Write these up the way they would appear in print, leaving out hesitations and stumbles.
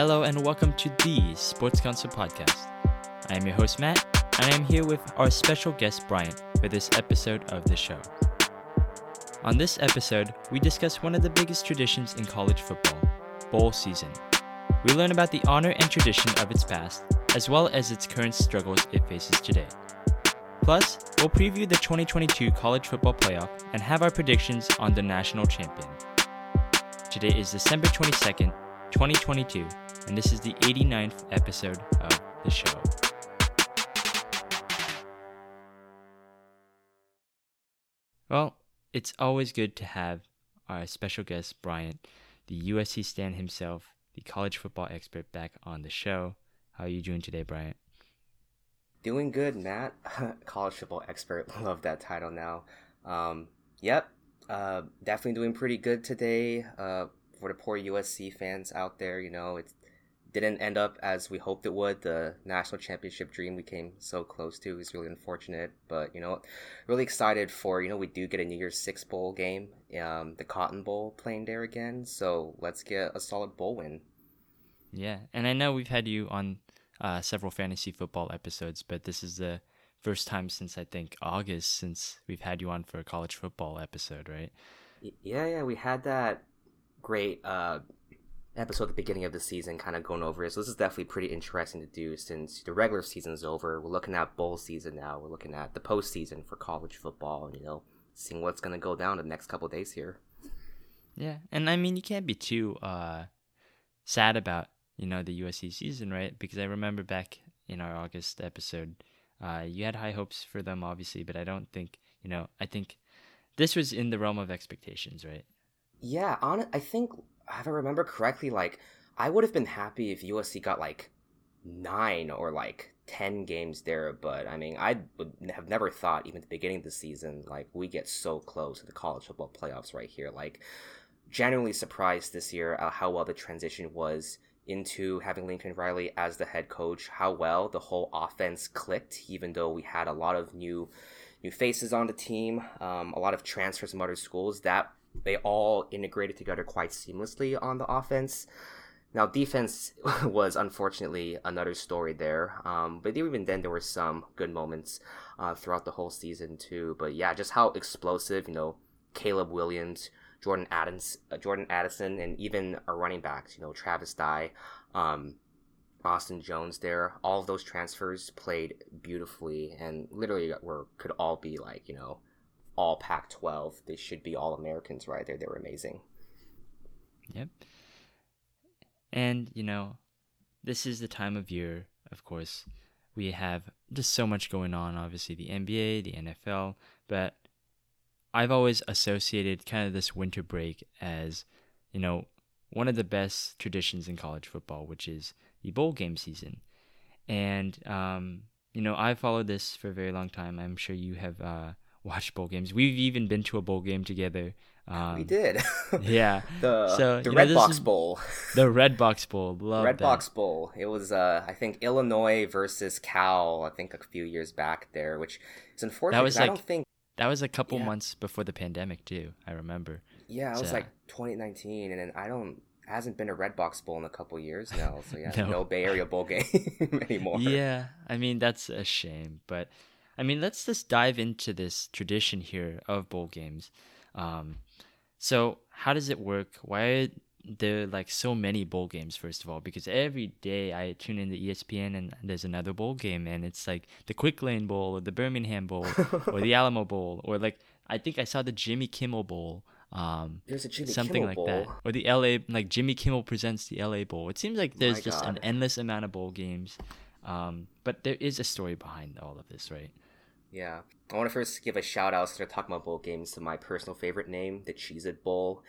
Hello and welcome to the Sports Council Podcast. I am your host Matt, and I am here with our special guest Brian for this episode of the show. On this episode, we discuss one of the biggest traditions in college football, bowl season. We learn about the honor and tradition of its past, as well as its current struggles it faces today. Plus, we'll preview the 2022 college football playoff and have our predictions on the national champion. Today is December 22nd, 2022, and this is the 89th episode of the show. Well, it's always good to have our special guest, Bryant, the USC stan himself, the college football expert, back on the show. How are you doing today, Bryant? Doing good, Matt. College football expert. Love that title now. Definitely doing pretty good today. For the poor USC fans out there, you know, it didn't end up as we hoped it would. The national championship dream we came so close to is really unfortunate. But, you know, really excited for, you know, we do get a New Year's Six bowl game, the Cotton Bowl playing there again. So let's get a solid bowl win. Yeah, and I know we've had you on several fantasy football episodes, but this is the first time since, I think, August since we've had you on for a college football episode, right? Yeah, we had that great episode at the beginning of the season kind of going over it. So this is definitely pretty interesting to do since the regular season's over. We're looking at bowl season now. We're looking at the postseason for college football and, you know, seeing what's going to go down the next couple of days here. Yeah, and I mean, you can't be too sad about, you know, the USC season, right? Because I remember back in our August episode, you had high hopes for them, obviously, but I don't think, you know, I think this was in the realm of expectations, right? Yeah, I think, if I remember correctly, like, I would have been happy if USC got, like, 9 or, like, 10 games there, but, I mean, I would have never thought, even at the beginning of the season, like, we get so close to the college football playoffs right here. Like, genuinely surprised this year how well the transition was into having Lincoln Riley as the head coach, how well the whole offense clicked, even though we had a lot of new faces on the team, a lot of transfers from other schools that they all integrated together quite seamlessly on the offense. Now, defense was unfortunately another story there. But even then, there were some good moments throughout the whole season, too. But yeah, just how explosive, you know, Caleb Williams, Jordan Addison, and even our running backs, you know, Travis Dye, Austin Jones there. All of those transfers played beautifully and literally could all be like, you know, all Pac-12. They should be all Americans right there. They were amazing. Yep. And, you know, this is the time of year, of course. We have just so much going on, obviously, the NBA, the NFL, but I've always associated kind of this winter break as, you know, one of the best traditions in college football, which is the bowl game season. And, you know, I've followed this for a very long time. I'm sure you have watch bowl games. We've even been to a bowl game together. We did. Yeah. The Red Box Bowl. The Red Box Bowl. Love Red Box Bowl. It was, I think, Illinois versus Cal, I think a few years back there, which is unfortunate. That was like, I don't think... That was a couple months before the pandemic, too, I remember. Yeah, it was like 2019, and then hasn't been a Red Box Bowl in a couple years now, so yeah, no Bay Area bowl game anymore. Yeah, I mean, that's a shame, but... I mean, let's just dive into this tradition here of bowl games. So how does it work? Why are there like so many bowl games, first of all? Because every day I tune in to ESPN and there's another bowl game, and it's like the Quick Lane Bowl or the Birmingham Bowl or the Alamo Bowl, or like I think I saw the Jimmy Kimmel Bowl. There's a Jimmy something Kimmel like Bowl. That. Or the LA, like Jimmy Kimmel Presents the LA Bowl. It seems like there's just an endless amount of bowl games. But there is a story behind all of this, right? Yeah. I want to first give a shout out, since they're talking about bowl games, to my personal favorite name, the Cheez-It Bowl.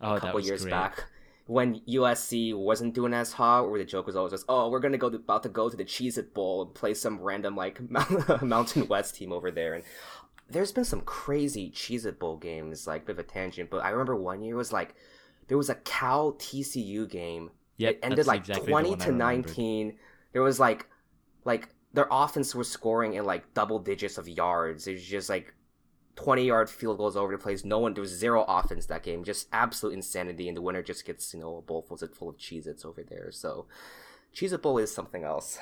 A couple years back, when USC wasn't doing as hot, where the joke was always just, we're going to go to the Cheez-It Bowl and play some random like Mountain West team over there. And there's been some crazy Cheez-It Bowl games, like a bit of a tangent, but I remember one year was like, there was a Cal TCU game. Yep, it ended like exactly 20-19. There was like, their offense was scoring in like double digits of yards. It was just like 20-yard field goals all over the place. No one, there was zero offense that game. Just absolute insanity, and the winner just gets, you know, a bowl full of Cheez-Its over there. So Cheez-It Bowl is something else.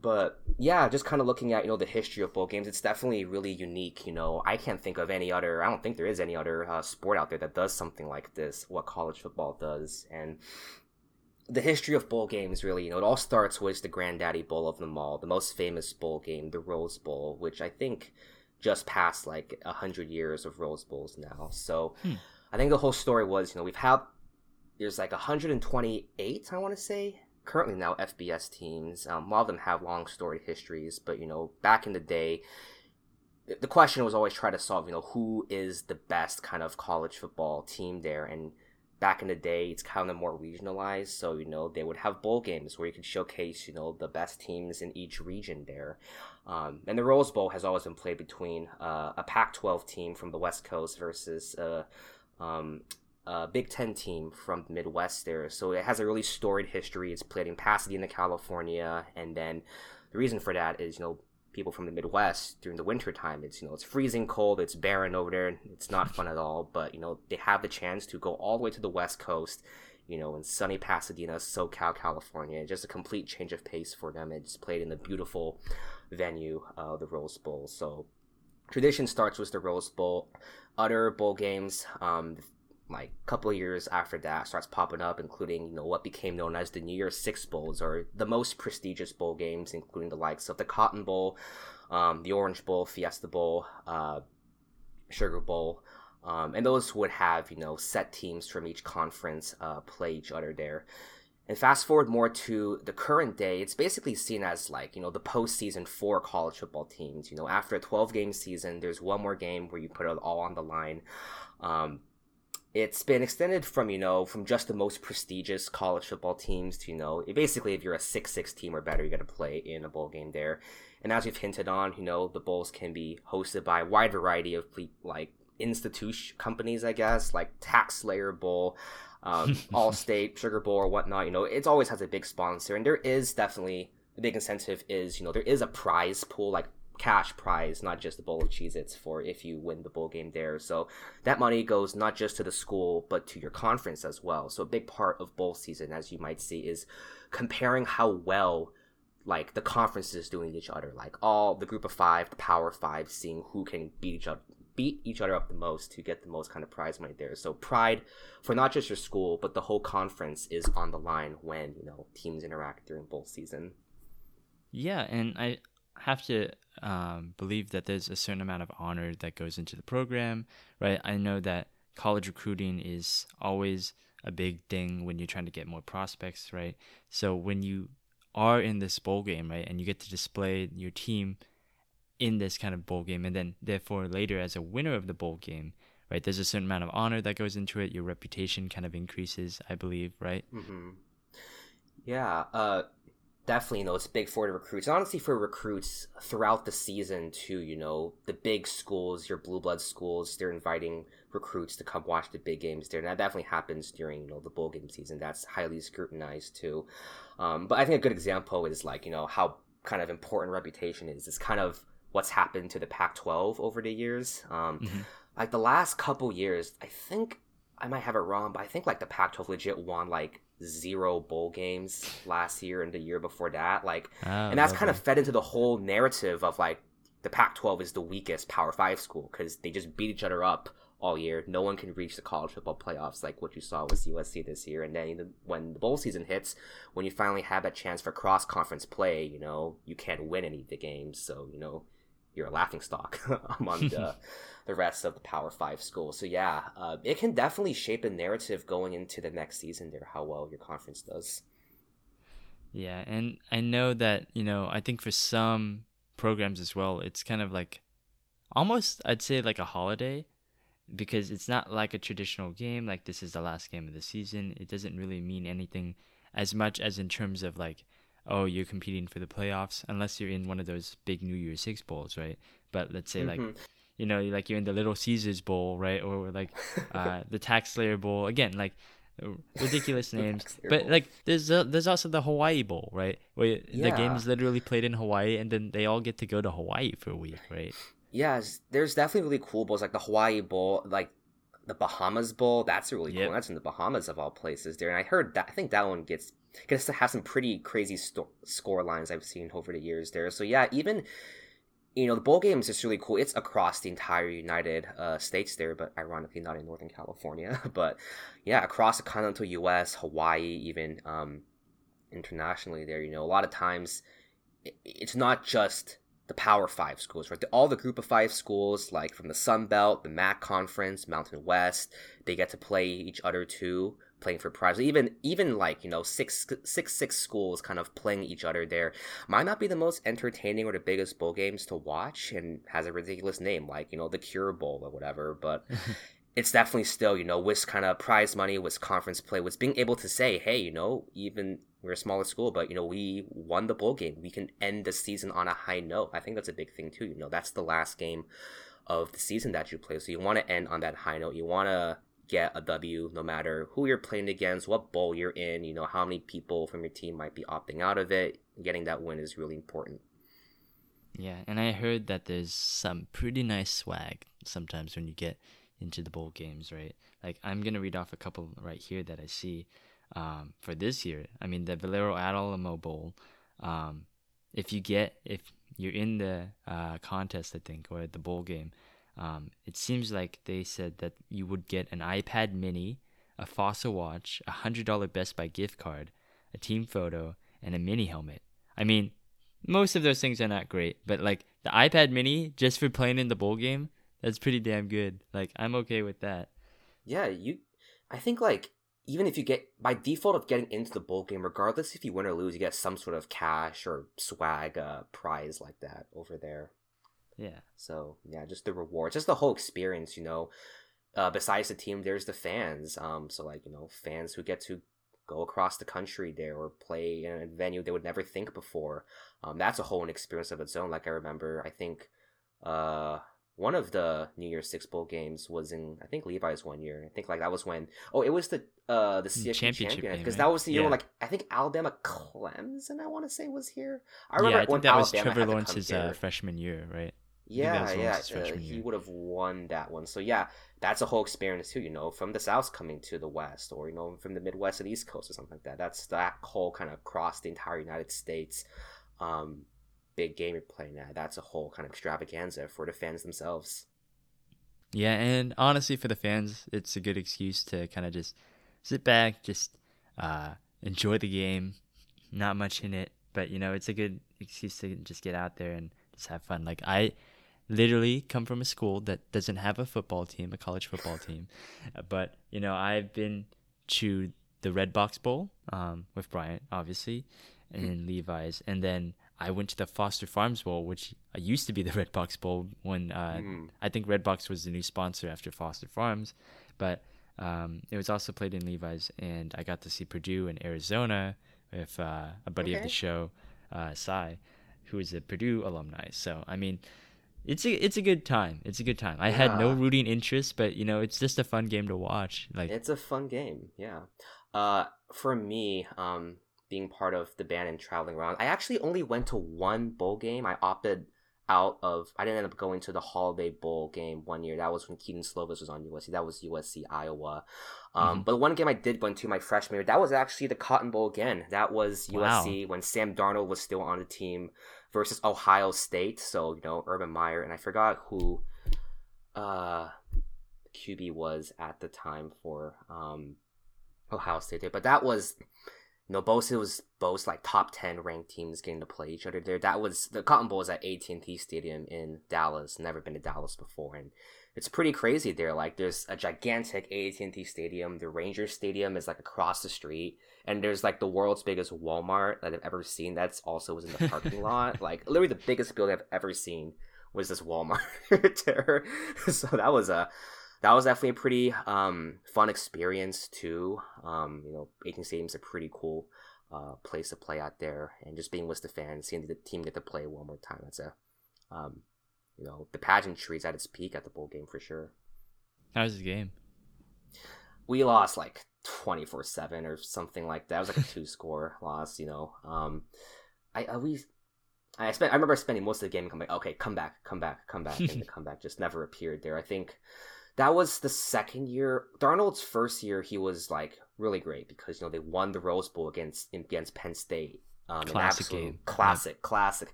But yeah, just kind of looking at, you know, the history of bowl games, it's definitely really unique. You know, I can't think of any other, I don't think there is any other sport out there that does something like this, what college football does. And the history of bowl games, really, you know, it all starts with the granddaddy bowl of them all, the most famous bowl game, the Rose Bowl, which I think just passed like 100 years of Rose Bowls now. So I think the whole story was, you know, we've had, there's like 128, I want to say, currently now FBS teams. A lot of them have long storied histories, but, you know, back in the day, the question was always try to solve, you know, who is the best kind of college football team there. And back in the day, it's kind of more regionalized. So, you know, they would have bowl games where you could showcase, you know, the best teams in each region there. And the Rose Bowl has always been played between a Pac-12 team from the West Coast versus a Big Ten team from the Midwest there. So it has a really storied history. It's played in Pasadena, California. And then the reason for that is, you know, people from the Midwest during the winter time, it's, you know, it's freezing cold, it's barren over there, it's not fun at all. But, you know, they have the chance to go all the way to the West Coast, you know, in sunny Pasadena, SoCal, California. Just a complete change of pace for them. It's played in the beautiful venue, the Rose Bowl. So tradition starts with the Rose Bowl. Other bowl games, like a couple of years after that, starts popping up, including, you know, what became known as the New Year's Six Bowls, or the most prestigious bowl games, including the likes of the Cotton Bowl, the Orange Bowl, Fiesta Bowl, Sugar Bowl. And those would have, you know, set teams from each conference play each other there. And fast forward more to the current day, it's basically seen as, like, you know, the postseason for college football teams. You know, after a 12-game season, there's one more game where you put it all on the line. It's been extended from, you know, from just the most prestigious college football teams to, you know, basically if you're a 6-6 team or better, you got to play in a bowl game there. And as we've hinted on, you know, the bowls can be hosted by a wide variety of, like, institution companies, I guess, like Tax Slayer Bowl, Allstate, Sugar Bowl, or whatnot. You know, it always has a big sponsor. And there is definitely, the big incentive is, you know, there is a prize pool, like, cash prize, not just a bowl of Cheez-Its for if you win the bowl game there. So that money goes not just to the school, but to your conference as well. So a big part of bowl season, as you might see, is comparing how well, like, the conferences doing each other, like all the Group of Five, the Power Five, seeing who can beat each other up the most to get the most kind of prize money there. So pride for not just your school, but the whole conference is on the line when, you know, teams interact during bowl season. Yeah, and I have to believe that there's a certain amount of honor that goes into the program, right? I know that college recruiting is always a big thing when you're trying to get more prospects, right? So when you are in this bowl game, right, and you get to display your team in this kind of bowl game, and then therefore later as a winner of the bowl game, right, there's a certain amount of honor that goes into it. Your reputation kind of increases, I believe, right? Mm-hmm. Yeah, definitely, you know, it's big for the recruits. And honestly, for recruits throughout the season, too, you know, the big schools, your blue blood schools, they're inviting recruits to come watch the big games there. And that definitely happens during, you know, the bowl game season. That's highly scrutinized, too. But I think a good example is, like, you know, how kind of important reputation is. It's kind of what's happened to the Pac-12 over the years. Like, the last couple years, I think, I might have it wrong, but I think, like, the Pac-12 legit won, like, 0 bowl games last year and the year before that, like, and that's kind of fed into the whole narrative of, like, the Pac-12 is the weakest Power 5 school because they just beat each other up all year. No one can reach the college football playoffs, like what you saw with USC this year. And then when the bowl season hits, when you finally have that chance for cross-conference play, you know, you can't win any of the games, so, you know, you're a laughingstock among the rest of the Power 5 schools. So yeah, it can definitely shape a narrative going into the next season there, how well your conference does. Yeah, and I know that, you know, I think for some programs as well, it's kind of like almost, I'd say, like a holiday, because it's not like a traditional game, like this is the last game of the season. It doesn't really mean anything as much as in terms of, like, oh, you're competing for the playoffs, unless you're in one of those big New Year's Six bowls, right? But let's say, like, you know, like you're in the Little Caesars Bowl, right? Or like the Tax Slayer Bowl. Again, like, ridiculous names. But, like, there's also the Hawaii Bowl, right? Where the game is literally played in Hawaii, and then they all get to go to Hawaii for a week, right? Yeah, there's definitely really cool bowls, like the Hawaii Bowl, like the Bahamas Bowl. That's a really cool one. That's in the Bahamas of all places there. And I heard that, I think that one gets to have some pretty crazy score lines I've seen over the years there. So yeah, even, you know, the bowl game is just really cool. It's across the entire United States there, but ironically not in Northern California. But yeah, across the continental U.S., Hawaii, even internationally there, you know, a lot of times it's not just the Power 5 schools, right? All the Group of 5 schools, like from the Sun Belt, the MAC Conference, Mountain West, they get to play each other too, playing for prizes. Even like, you know, six schools kind of playing each other there. Might not be the most entertaining or the biggest bowl games to watch, and has a ridiculous name, like, you know, the Cure Bowl or whatever, but it's definitely still, you know, with kind of prize money, with conference play, with being able to say, hey, you know, even we're a smaller school, but, you know, we won the bowl game. We can end the season on a high note. I think that's a big thing, too. You know, that's the last game of the season that you play. So you want to end on that high note. You want to get a W no matter who you're playing against, what bowl you're in, you know, how many people from your team might be opting out of it. Getting that win is really important. Yeah, and I heard that there's some pretty nice swag sometimes when you get into the bowl games, right? Like, I'm going to read off a couple right here that I see. For this year, I mean, the Valero Alamo Bowl, if you're in the contest, I think, or the bowl game, it seems like they said that you would get an iPad mini, a Fossil watch, $100 Best Buy gift card, a team photo, and a mini helmet. I mean, most of those things are not great, but like the iPad mini just for playing in the bowl game, that's pretty damn good. Like, I'm okay with that. Yeah, I think, like, even if you get, by default of getting into the bowl game, regardless if you win or lose, you get some sort of cash or swag prize like that over there. Yeah. So, yeah, just the rewards, just the whole experience, you know. Besides the team, there's the fans. So, like, you know, fans who get to go across the country there or play in a venue they would never think before. That's a whole experience of its own. Like, I remember, I think one of the New Year's Six bowl games was in, I think, Levi's one year. I think, like, that was when, it was the CFP championship, because that was the year when, like, I think Alabama Clemson, I want to say, was here. I remember I think that Alabama was Trevor Lawrence's freshman year, right? Yeah, he would have won that one. So yeah, that's a whole experience too, you know, from the South coming to the West, or, you know, from the Midwest to the East Coast or something like that. That's that whole kind of across the entire United States, big game you're playing at. That's a whole kind of extravaganza for the fans themselves. Yeah, and honestly, for the fans, it's a good excuse to kind of just sit back, just enjoy the game. Not much in it, but, you know, it's a good excuse to just get out there and just have fun. Like, I literally come from a school that doesn't have a football team, a college football team, but, you know, I've been to the Red Box Bowl with Bryant, obviously, and then Levi's, and then I went to the Foster Farms Bowl, which used to be the Red Box Bowl when I think Red Box was the new sponsor after Foster Farms, but it was also played in Levi's, and I got to see Purdue in Arizona with a buddy of the show, Sai, who is a Purdue alumni. So, I mean, it's a good time. It's a good time. I had no rooting interest, but, you know, it's just a fun game to watch. Like, it's a fun game, yeah. For me, being part of the band and traveling around, I actually only went to one bowl game. I opted out of, I didn't end up going to the Holiday Bowl game one year. That was when Kedon Slovis was on USC. That was USC, Iowa. But one game I did go into my freshman year, that was actually the Cotton Bowl again. That was USC when Sam Darnold was still on the team versus Ohio State. So, you know, Urban Meyer, and I forgot who QB was at the time for Ohio State there. But that was, you know, both like top 10 ranked teams getting to play each other there. That was, the Cotton Bowl was at AT&T Stadium in Dallas. Never been to Dallas before, and it's pretty crazy there. Like, there's a gigantic AT&T Stadium. The Rangers Stadium is like across the street, and there's like the world's biggest Walmart that I've ever seen. That's also was in the parking lot. Like, literally the biggest building I've ever seen was this Walmart there. So that was definitely a pretty fun experience too. You know, AT&T Stadium's a pretty cool place to play out there, and just being with the fans, seeing the team get to play one more time. That's a, you know, the pageantry's at its peak at the bowl game for sure. How was the game? We lost like 24-7 or something like that. It was like a 2-score loss. You know, I we I remember spending most of the game and coming, okay, come back, and the comeback just never appeared there. I think that was the second year. Darnold's first year, he was like really great because, you know, they won the Rose Bowl against Penn State. Classic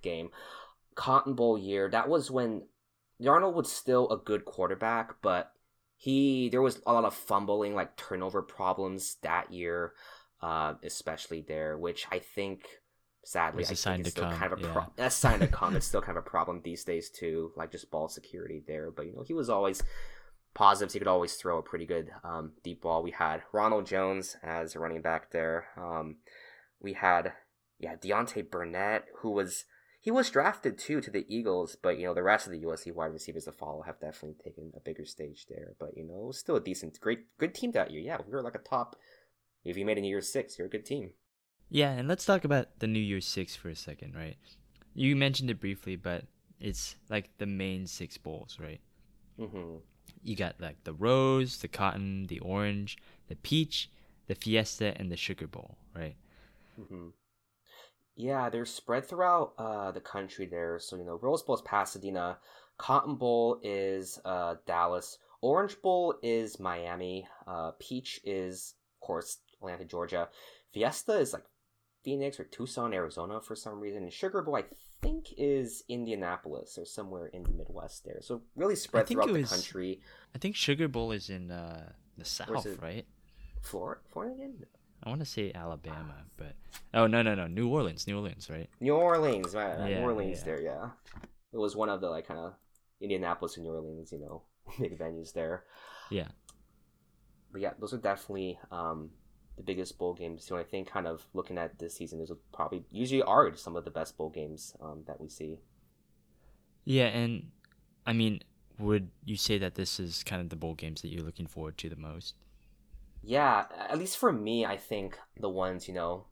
game. Cotton Bowl year, that was when Darnold was still a good quarterback, but there was a lot of fumbling, like turnover problems that year, especially there, which I think, sadly, it's still kind of a problem these days too, like just ball security there. But, you know, he was always positives. He could always throw a pretty good deep ball. We had Ronald Jones as a running back there. We had Deontay Burnett, who was drafted too to the Eagles, but, you know, the rest of the USC wide receivers to follow have definitely taken a bigger stage there. But, you know, it was still a good team that year. Yeah, we were like a top. If you made a New Year's Six, you're a good team. Yeah, and let's talk about the New Year's Six for a second, right? You mentioned it briefly, but it's like the main six bowls, right? Mm-hmm. You got like the Rose, the Cotton, the Orange, the Peach, the Fiesta, and the Sugar Bowl, right? Mm-hmm. Yeah, they're spread throughout the country there. So, you know, Rose Bowl is Pasadena, Cotton Bowl is Dallas, Orange Bowl is Miami, Peach is, of course, Atlanta, Georgia, Fiesta is like Phoenix or Tucson, Arizona for some reason, and Sugar Bowl I think is Indianapolis or somewhere in the Midwest there. So really spread throughout the country. I think Sugar Bowl is in the South, right? Florida again? I want to say Alabama, but... Oh, no, New Orleans, right? New Orleans. It was one of the, like, kind of Indianapolis and New Orleans, you know, big venues there. Yeah. But, yeah, those are definitely the biggest bowl games. So I think kind of looking at this season, those probably usually are some of the best bowl games that we see. Yeah, and, I mean, would you say that this is kind of the bowl games that you're looking forward to the most? Yeah, at least for me, I think the ones, you know,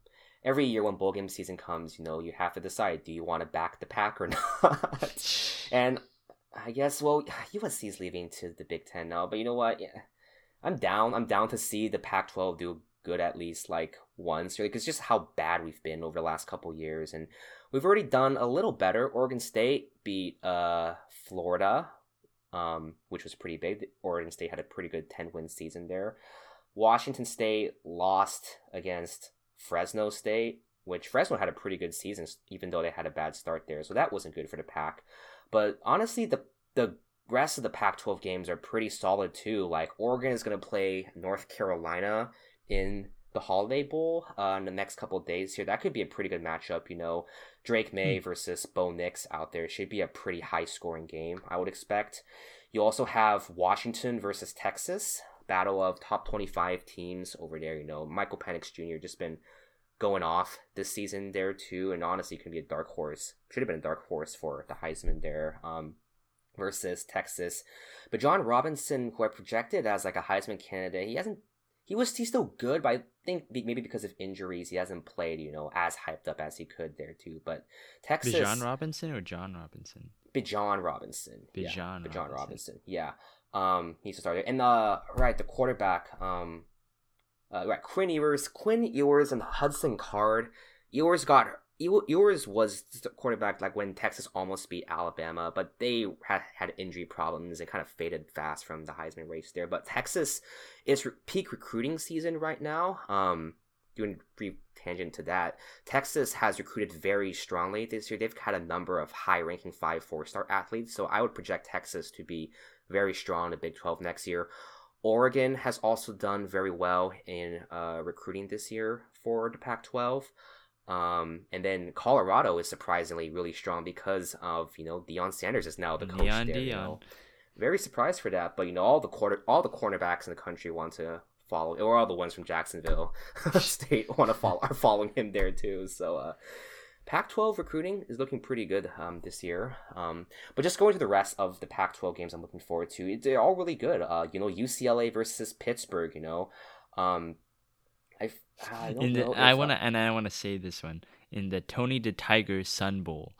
every year when bowl game season comes, you know, you have to decide, do you want to back the pack or not? And I guess, well, USC's leaving to the Big Ten now, but you know what? Yeah, I'm down to see the Pac-12 do good at least like once, really, because just how bad we've been over the last couple years. And we've already done a little better. Oregon State beat Florida, which was pretty big. Oregon State had a pretty good 10-win season there. Washington State lost against Fresno State, which Fresno had a pretty good season, even though they had a bad start there. So that wasn't good for the Pac. But honestly, the rest of the Pac-12 games are pretty solid too. Like Oregon is going to play North Carolina in the Holiday Bowl in the next couple of days here. That could be a pretty good matchup. You know, Drake May versus Bo Nix out there. It should be a pretty high-scoring game, I would expect. You also have Washington versus Texas. Battle of top 25 teams over there. You know, Michael Penix Jr. just been going off this season there too, and honestly can be a dark horse. Should have been a dark horse for the Heisman there versus Texas. But Bijan Robinson, who I projected as like a Heisman candidate, he's still good, but I think maybe because of injuries he hasn't played, you know, as hyped up as he could there too. But Texas, Bijan Robinson. He's a starter. And the quarterback, Quinn Ewers and Hudson Card. Ewers was the quarterback like when Texas almost beat Alabama, but they had injury problems and kind of faded fast from the Heisman race there. But Texas is peak recruiting season right now. Doing a brief tangent to that, Texas has recruited very strongly this year. They've had a number of high-ranking 5-4-star athletes, so I would project Texas to be very strong in the Big 12 next year. Oregon has also done very well in recruiting this year for the Pac-12. And then Colorado is surprisingly really strong because of, you know, Deion Sanders is now the coach there. You know, very surprised for that, but, you know, all the cornerbacks in the country want to follow, or all the ones from Jacksonville State want to follow, are following him there too. So Pac-12 recruiting is looking pretty good this year. But just going to the rest of the Pac-12 games I'm looking forward to, they're all really good. You know, UCLA versus Pittsburgh, you know. I want to say this one, in the Tony the Tiger Sun Bowl.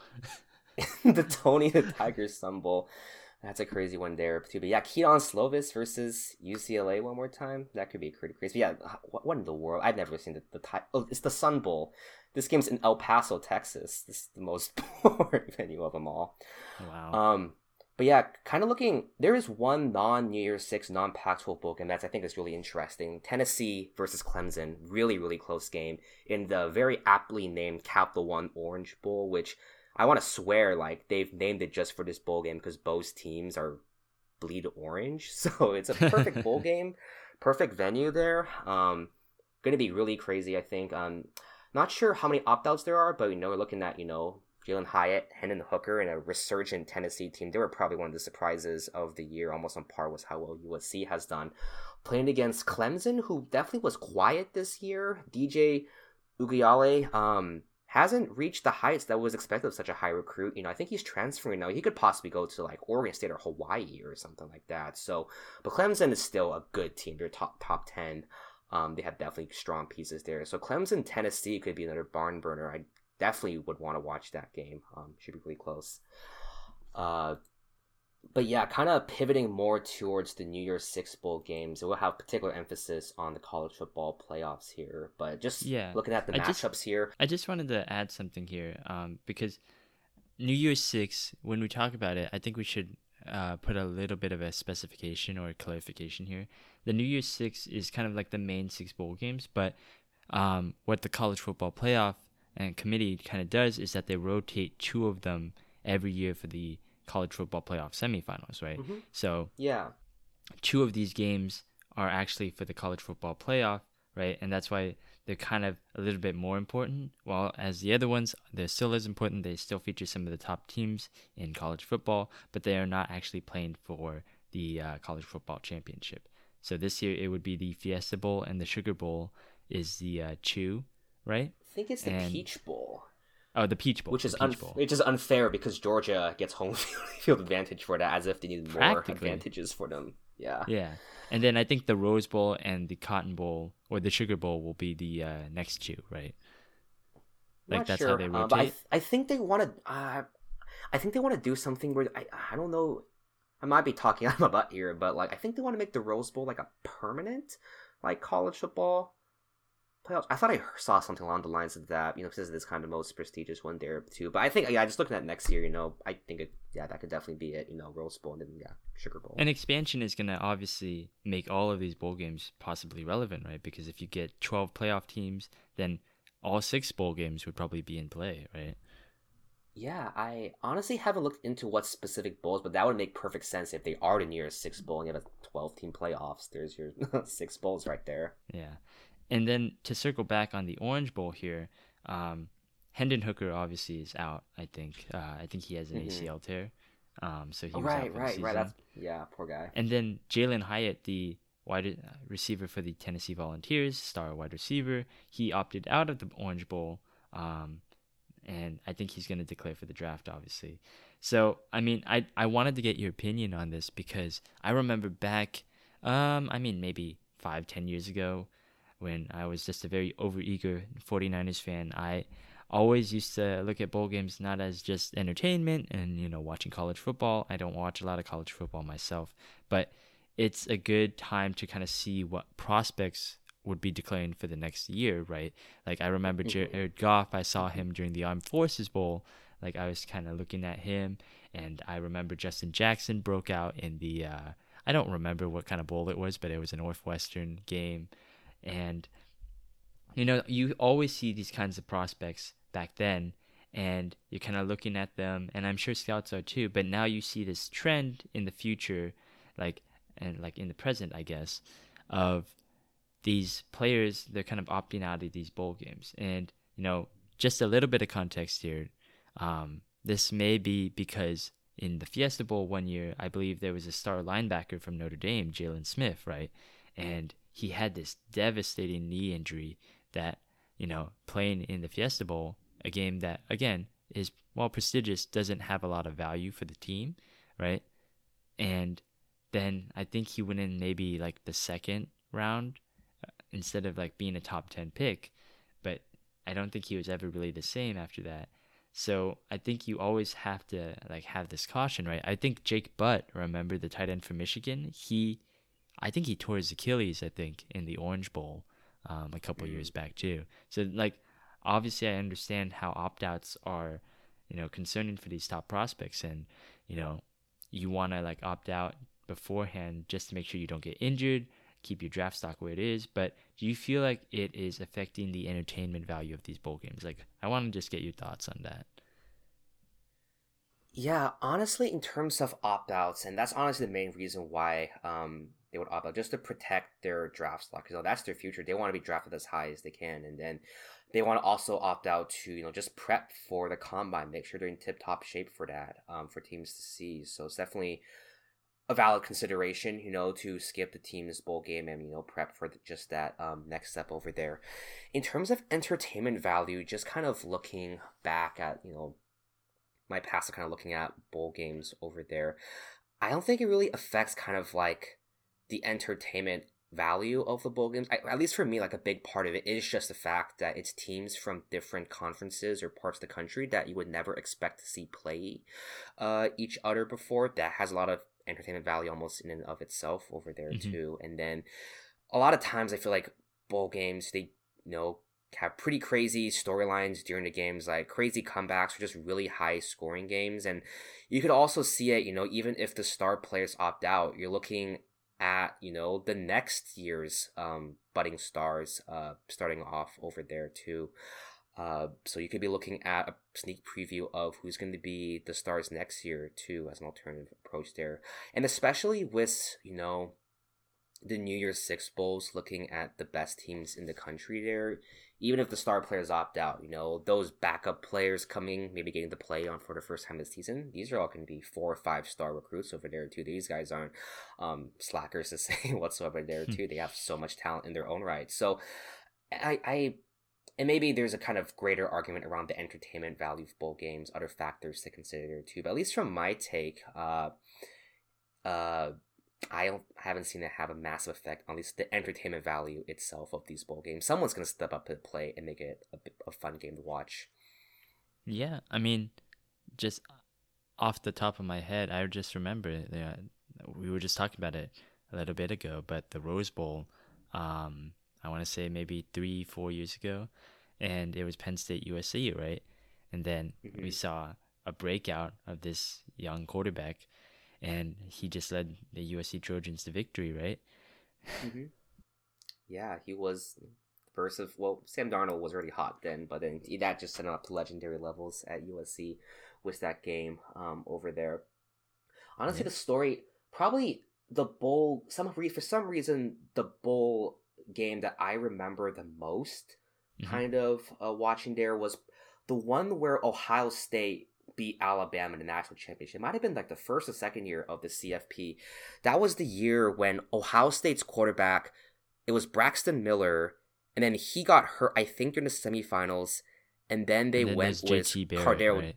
That's a crazy one there, too. But yeah, Kedon Slovis versus UCLA one more time. That could be pretty crazy. But yeah, what in the world? I've never seen the type. Oh, it's the Sun Bowl. This game's in El Paso, Texas. This is the most boring venue of them all. Wow. But yeah, kind of looking. There is one non-New Year's Six, non-Pac-12 bowl game, and that's, I think, is really interesting. Tennessee versus Clemson. Really, really close game in the very aptly named Capital One Orange Bowl, which I want to swear, like, they've named it just for this bowl game because both teams are bleed orange. So it's a perfect bowl game, perfect venue there. Going to be really crazy, I think. Not sure how many opt-outs there are, but we know we're looking at, Jalen Hyatt, Hendon Hooker, and a resurgent Tennessee team. They were probably one of the surprises of the year, almost on par with how well USC has done. Playing against Clemson, who definitely was quiet this year. DJ Uiagalelei, hasn't reached the heights that was expected of such a high recruit. I think he's transferring now. He could possibly go to Oregon State or Hawaii or something like that. So, but Clemson is still a good team. They're top 10. They have definitely strong pieces there. So Clemson, Tennessee could be another barn burner. I definitely would want to watch that game. Should be really close. But yeah, kind of pivoting more towards the New Year's Six Bowl games. It will have particular emphasis on the college football playoffs here. But just looking at the matchups here. I just wanted to add something here because New Year's Six, when we talk about it, I think we should put a little bit of a specification or a clarification here. The New Year's Six is kind of like the main six bowl games, but what the college football playoff and committee kind of does is that they rotate two of them every year for the college football playoff semifinals, right? Mm-hmm. So two of these games are actually for the college football playoff, right? And that's why they're kind of a little bit more important. While as the other ones, they're still as important. They still feature some of the top teams in college football, but they are not actually playing for the college football championship. So this year it would be the Fiesta Bowl, and the Sugar Bowl is the Chew, right? I think it's the Peach Bowl. Oh, the Peach Bowl, which is unfair because Georgia gets home field advantage for that, as if they need more advantages for them. Yeah. And then I think the Rose Bowl and the Cotton Bowl or the Sugar Bowl will be the next two, right? Like that's how they rotate. But I think they want to. I think they want to do something where I don't know. I might be talking out of my butt here, but I think they want to make the Rose Bowl a permanent college football playoffs. I thought I saw something along the lines of that, because it's kind of the most prestigious one there too. But I think, just looking at next year, I think that could definitely be it. Rose Bowl and then Sugar Bowl. And expansion is going to obviously make all of these bowl games possibly relevant, right? Because if you get 12 playoff teams, then all six bowl games would probably be in play, right? Yeah, I honestly haven't looked into what specific bowls, but that would make perfect sense if they are the New Year's Six Bowl and you have a 12-team playoffs. There's your six bowls right there. Yeah. And then to circle back on the Orange Bowl here, Hendon Hooker obviously is out, I think. I think he has an ACL tear. So he was out for the season. Poor guy. And then Jalen Hyatt, the wide receiver for the Tennessee Volunteers, star wide receiver, he opted out of the Orange Bowl, and I think he's going to declare for the draft, obviously. So, I mean, I wanted to get your opinion on this because I remember back, maybe 5-10 years ago, when I was just a very overeager 49ers fan, I always used to look at bowl games not as just entertainment and, watching college football. I don't watch a lot of college football myself, but it's a good time to kind of see what prospects would be declaring for the next year, right? I remember Jared Goff, I saw him during the Armed Forces Bowl. I was kind of looking at him, and I remember Justin Jackson broke out in the, I don't remember what kind of bowl it was, but it was a Northwestern game. And, you always see these kinds of prospects back then, and you're kind of looking at them, and I'm sure scouts are too, but now you see this trend in the future, and in the present, I guess, of these players, they're kind of opting out of these bowl games. And, just a little bit of context here, this may be because in the Fiesta Bowl one year, I believe there was a star linebacker from Notre Dame, Jalen Smith, right? And he had this devastating knee injury that, playing in the Fiesta Bowl, a game that, again, is, while prestigious, doesn't have a lot of value for the team, right? And then I think he went in maybe the second round instead of being a top 10 pick. But I don't think he was ever really the same after that. So I think you always have to like have this caution, right? I think Jake Butt, remember the tight end from Michigan? I think he tore his Achilles, in the Orange Bowl a couple years back too. So like, obviously I understand how opt-outs are, concerning for these top prospects, and, you want to like opt out beforehand just to make sure you don't get injured, keep your draft stock where it is. But do you feel like it is affecting the entertainment value of these bowl games? Like, I want to just get your thoughts on that. Yeah, honestly, in terms of opt-outs, and that's honestly the main reason why they would opt out, just to protect their draft slot, because that's their future. They want to be drafted as high as they can, and then they want to also opt out to, just prep for the combine, make sure they're in tip-top shape for that, for teams to see. So it's definitely a valid consideration, to skip the team's bowl game and, prep for just that next step over there. In terms of entertainment value, just kind of looking back at, my past of kind of looking at bowl games over there, I don't think it really affects kind of like the entertainment value of the bowl games. At least for me, like a big part of it is just the fact that it's teams from different conferences or parts of the country that you would never expect to see play each other before. That has a lot of entertainment value almost in and of itself over there too. And then a lot of times I feel like bowl games, they have pretty crazy storylines during the games, like crazy comebacks or just really high scoring games. And you could also see it, even if the star players opt out, you're looking at, the next year's budding stars starting off over there too. So you could be looking at a sneak preview of who's going to be the stars next year too, as an alternative approach there. And especially with, the New Year's Six Bowls, looking at the best teams in the country there, even if the star players opt out, those backup players coming, maybe getting to play on for the first time this season, these are all going to be 4 or 5 star recruits over there too. These guys aren't slackers to say whatsoever there too. They have so much talent in their own right. So and maybe there's a kind of greater argument around the entertainment value of bowl games, other factors to consider too. But at least from my take, I haven't seen it have a massive effect on at least the entertainment value itself of these bowl games. Someone's going to step up to the plate and make it a fun game to watch. Yeah, I mean, just off the top of my head, I just remember, we were just talking about it a little bit ago, but the Rose Bowl, I want to say maybe 3-4 years ago, and it was Penn State USC, right? And then we saw a breakout of this young quarterback, and he just led the USC Trojans to victory, right? Yeah, he was versus, Sam Darnold was already hot then, but then that just sent him up to legendary levels at USC with that game over there. Honestly, the story, probably the bowl, for some reason, the bowl game that I remember the most kind of watching there was the one where Ohio State beat Alabama in the national championship. It might have been like the first or second year of the CFP. That was the year when Ohio State's quarterback, it was Braxton Miller, and then he got hurt, I think, during the semifinals, and then they went with Cardero. Right?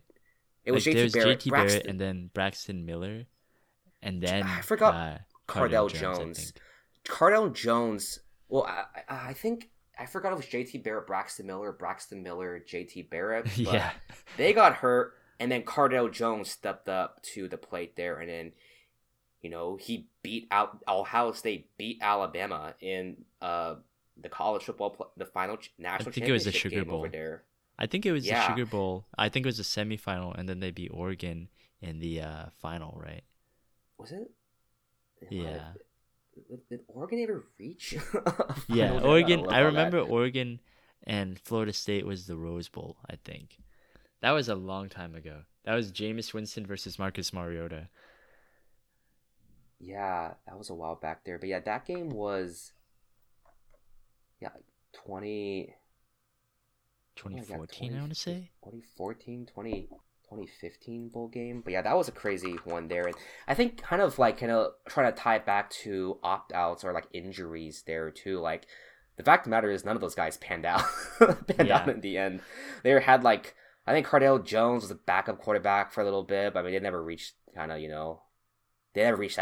It was J.T. Barrett, Braxton, and then Braxton Miller, and then I forgot Cardell Jones. Cardell Jones. Well, I think I forgot it was J.T. Barrett, Braxton Miller, J.T. Barrett. But they got hurt, and then Cardell Jones stepped up to the plate there, and then he beat out Ohio State, beat Alabama in the college football the final national championship. I think it was the Sugar Bowl. I think it was the Sugar Bowl. I think it was the semifinal, and then they beat Oregon in the final, right? Was it? Yeah. Did Oregon ever reach? Oregon. I remember that. Oregon and Florida State was the Rose Bowl, I think. That was a long time ago. That was Jameis Winston versus Marcus Mariota. Yeah, that was a while back there. But yeah, that game was 2014, I want to say. 2015 bowl game. But yeah, that was a crazy one there, and I think kind of trying to tie it back to opt-outs or like injuries there too, like the fact of the matter is none of those guys panned out in the end. They had I think Cardell Jones was a backup quarterback for a little bit, but I mean they never reached that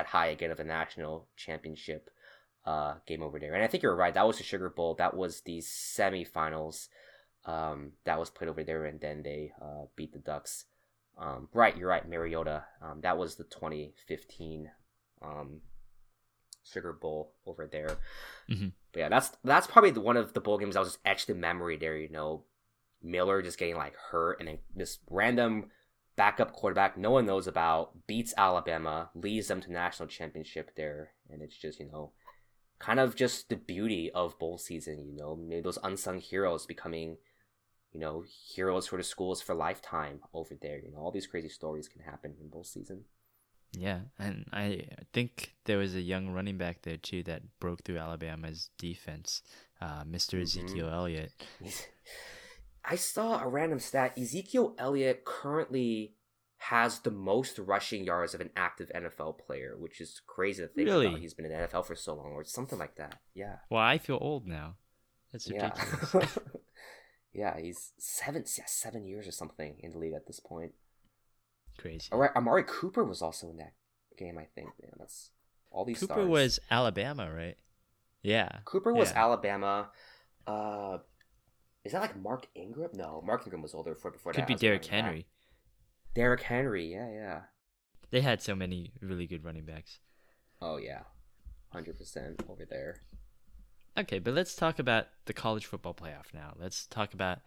high again of the national championship game over there. And I think you're right, that was the Sugar Bowl, that was the semifinals That was played over there, and then they beat the Ducks. You're right, Mariota. That was the 2015 Sugar Bowl over there. Mm-hmm. But yeah, that's probably one of the bowl games that was just etched in memory there, you know. Miller just getting hurt, and then this random backup quarterback no one knows about beats Alabama, leads them to national championship there. And it's just, kind of just the beauty of bowl season, maybe those unsung heroes becoming, heroes for the schools for lifetime over there. All these crazy stories can happen in bowl season. Yeah, and I think there was a young running back there too that broke through Alabama's defense, Mr. Mm-hmm. Ezekiel Elliott. I saw a random stat. Ezekiel Elliott currently has the most rushing yards of an active NFL player, which is crazy to think about. He's been in the NFL for so long, or something like that. Yeah. Well, I feel old now. That's ridiculous. Yeah, he's seven years or something in the league at this point. Crazy. All right, Amari Cooper was also in that game, I think. Man, that's all these Cooper stars. Was Alabama, right? Yeah. Cooper was Alabama. Is that Mark Ingram? No, Mark Ingram was older before that. Could be Derrick Henry. Derrick Henry, yeah. They had so many really good running backs. Oh, yeah. 100% over there. Okay, but let's talk about the college football playoff now. Let's talk about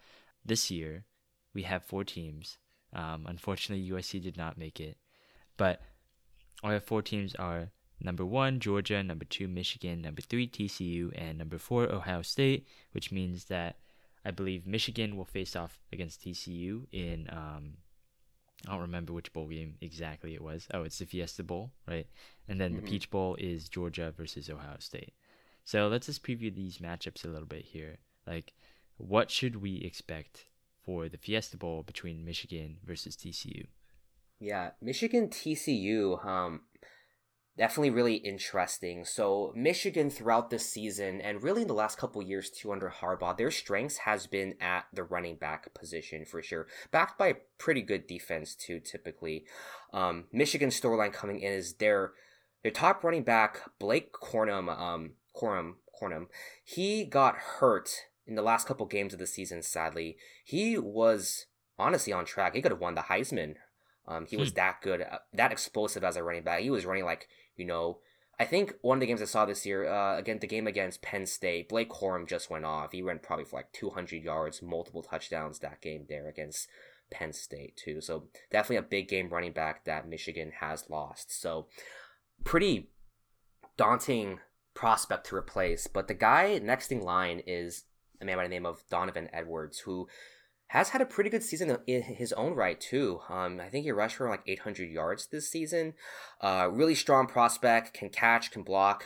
this year. We have four teams. Unfortunately, USC did not make it. But our four teams are number 1, Georgia, number 2, Michigan, number 3, TCU, and number 4, Ohio State, which means that I believe Michigan will face off against TCU in, I don't remember which bowl game exactly it was. Oh, it's the Fiesta Bowl, right? And then the Peach Bowl is Georgia versus Ohio State. So let's just preview these matchups a little bit here. What should we expect for the Fiesta Bowl between Michigan versus TCU? Yeah, Michigan-TCU, definitely really interesting. So Michigan throughout this season, and really in the last couple of years too under Harbaugh, their strengths has been at the running back position for sure, backed by a pretty good defense too typically. Michigan's storyline coming in is their top running back, Blake Cornum. He got hurt in the last couple games of the season, sadly. He was honestly on track. He could have won the Heisman. He was that good, that explosive as a running back. He was running I think one of the games I saw this year, the game against Penn State, Blake Corum just went off. He ran probably for 200 yards, multiple touchdowns that game there against Penn State too. So definitely a big game running back that Michigan has lost. So pretty daunting prospect to replace. But the guy next in line is a man by the name of Donovan Edwards, who has had a pretty good season in his own right, too. I think he rushed for 800 yards this season. Really strong prospect, can catch, can block,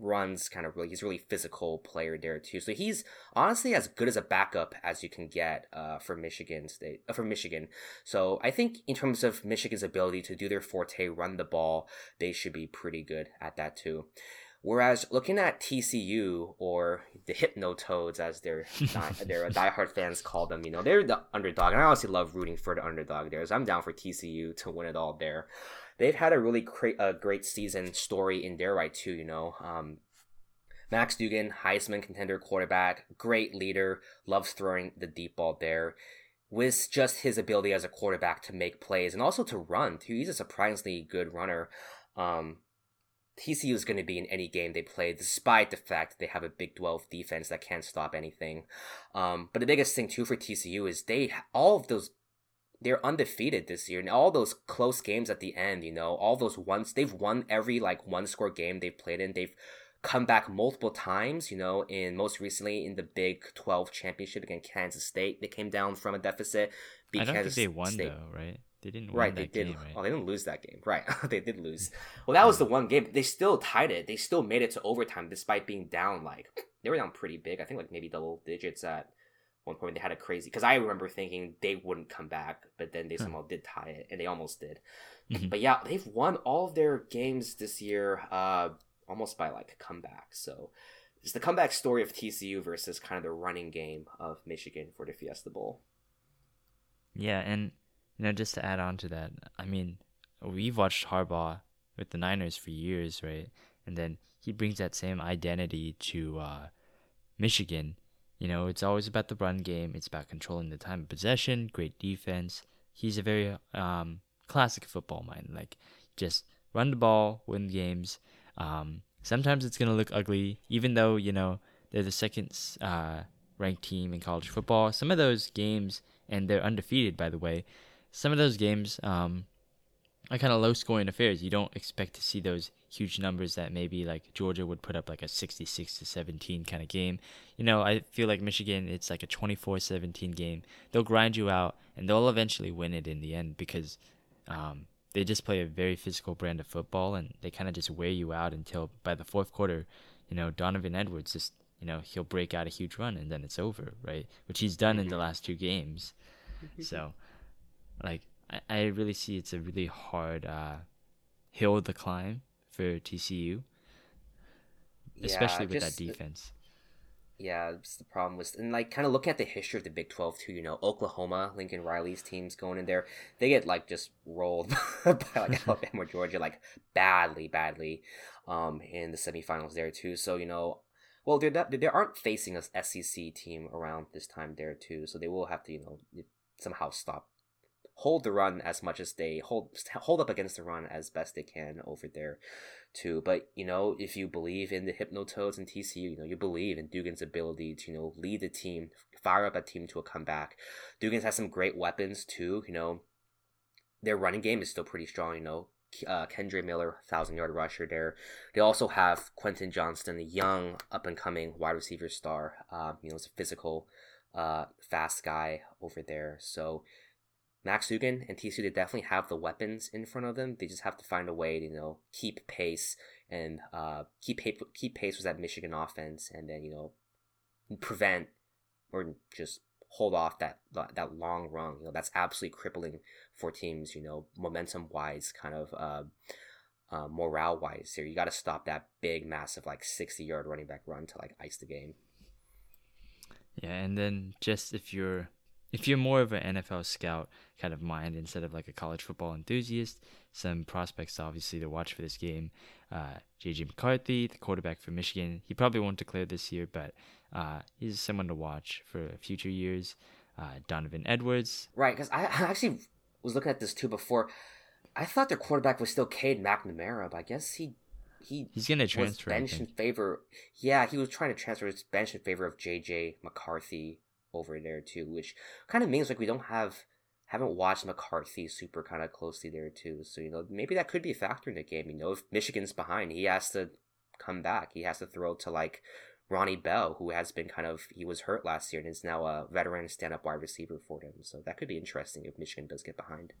runs kind of really. He's a really physical player there, too. So he's honestly as good as a backup as you can get for Michigan State. So I think in terms of Michigan's ability to do their forte, run the ball, they should be pretty good at that, too. Whereas looking at TCU, or the Hypno Toads as their diehard fans call them, they're the underdog, and I honestly love rooting for the underdog there. So I'm down for TCU to win it all there. They've had a really great season story in their right too. Max Duggan, Heisman contender quarterback, great leader, loves throwing the deep ball there. With just his ability as a quarterback to make plays and also to run too, he's a surprisingly good runner. TCU is going to be in any game they play, despite the fact that they have a Big 12 defense that can't stop anything. But the biggest thing, too, for TCU is they're undefeated this year. And all those close games at the end, all those ones, they've won every, one-score game they've played in. They've come back multiple times, most recently in the Big 12 championship against Kansas State. They came down from a deficit. I don't think they won, though, right? They didn't win game, right? Oh, they didn't lose that game. Right, they did lose. Well, that was the one game. They still tied it. They still made it to overtime despite being down, they were down pretty big. I think, maybe double digits at one point. They had a crazy... Because I remember thinking they wouldn't come back, but then they somehow did tie it, and they almost did. Mm-hmm. But yeah, they've won all of their games this year almost by, a comeback. So it's the comeback story of TCU versus kind of the running game of Michigan for the Fiesta Bowl. Yeah, and... just to add on to that, I mean, we've watched Harbaugh with the Niners for years, right? And then he brings that same identity to Michigan, You know, it's always about the run game. It's about controlling the time of possession, great defense. He's a very classic football mind. Like, just run the ball, win games. Sometimes it's going to look ugly, even though, you know, they're the second ranked team in college football. Some of those games, and they're undefeated, by the way, some of those games are kind of low-scoring affairs. You don't expect to see those huge numbers that maybe, like, Georgia would put up, like, a 66-17 kind of game. You know, I feel like Michigan, it's like a 24-17 game. They'll grind you out, and they'll eventually win it in the end because they just play a very physical brand of football, and they kind of just wear you out until by the fourth quarter, you know, Donovan Edwards just, you know, he'll break out a huge run, and then it's over, right? Which he's done in the last two games. So, like, I really see it's a really hard hill to climb for TCU, especially with that defense. Yeah, that's the problem. And, like, kind of look at the history of the Big 12, too. You know, Oklahoma, Lincoln Riley's teams going in there, they get, like, just rolled by, like, Alabama or Georgia, like, badly in the semifinals there, too. So, you know, well, they aren't facing an SEC team around this time there, too. So they will have to, you know, somehow hold the run as much as they hold up against the run as best they can over there too. But, you know, if you believe in the Hypnotoads and TCU, you know, you believe in Duggan's ability to, you know, lead the team, fire up a team to a comeback. Duggan's has some great weapons too, you know. Their running game is still pretty strong, you know. Kendre Miller, 1,000-yard rusher there. They also have Quentin Johnston, a young up-and-coming wide receiver star. You know, he's a physical, fast guy over there. So Max Duggan and TCU, they definitely have the weapons in front of them. They just have to find a way to, you know, keep pace and keep pace with that Michigan offense, and then, you know, prevent or just hold off that long run. You know, that's absolutely crippling for teams, you know, momentum-wise, kind of morale-wise. So you got to stop that big, massive, like, 60-yard running back run to, like, ice the game. Yeah, and then just if you're more of an NFL scout kind of mind instead of like a college football enthusiast, some prospects obviously to watch for this game. JJ McCarthy, the quarterback for Michigan, he probably won't declare this year, but he's someone to watch for future years. Donovan Edwards. Right, because I actually was looking at this too before. I thought their quarterback was still Cade McNamara, but I guess he's going to transfer. He was trying to transfer his bench in favor of JJ McCarthy over there too, which kind of means like we haven't watched McCarthy super kind of closely there too. So, you know, maybe that could be a factor in the game. You know, if Michigan's behind, he has to come back. He has to throw to like Ronnie Bell, who has been he was hurt last year and is now a veteran stand-up wide receiver for them. So that could be interesting if Michigan does get behind.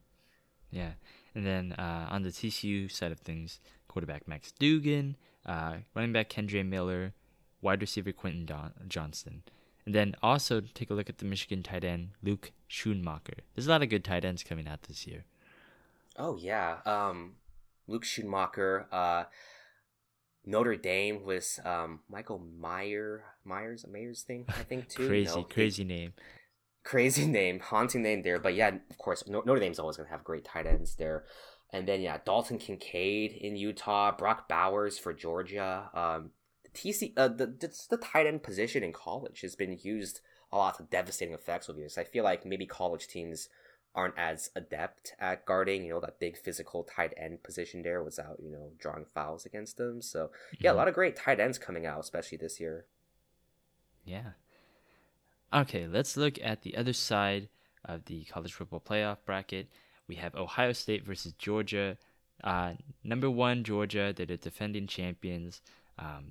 Yeah, and then on the TCU side of things, quarterback Max Duggan, running back Kendre Miller, wide receiver Quentin Johnston. And then also take a look at the Michigan tight end, Luke Schoonmaker. There's a lot of good tight ends coming out this year. Oh, yeah. Luke Schoonmaker, Notre Dame was Michael Myers thing, I think, too. Crazy name, haunting name there. But, yeah, of course, Notre Dame's always going to have great tight ends there. And then, yeah, Dalton Kincaid in Utah, Brock Bowers for Georgia, the tight end position in college has been used a lot to devastating effects over years. I feel like maybe college teams aren't as adept at guarding, you know, that big physical tight end position there without, you know, drawing fouls against them. So, yeah, a lot of great tight ends coming out, especially this year. Yeah. Okay, let's look at the other side of the college football playoff bracket. We have Ohio State versus Georgia. Number one, Georgia, they're the defending champions.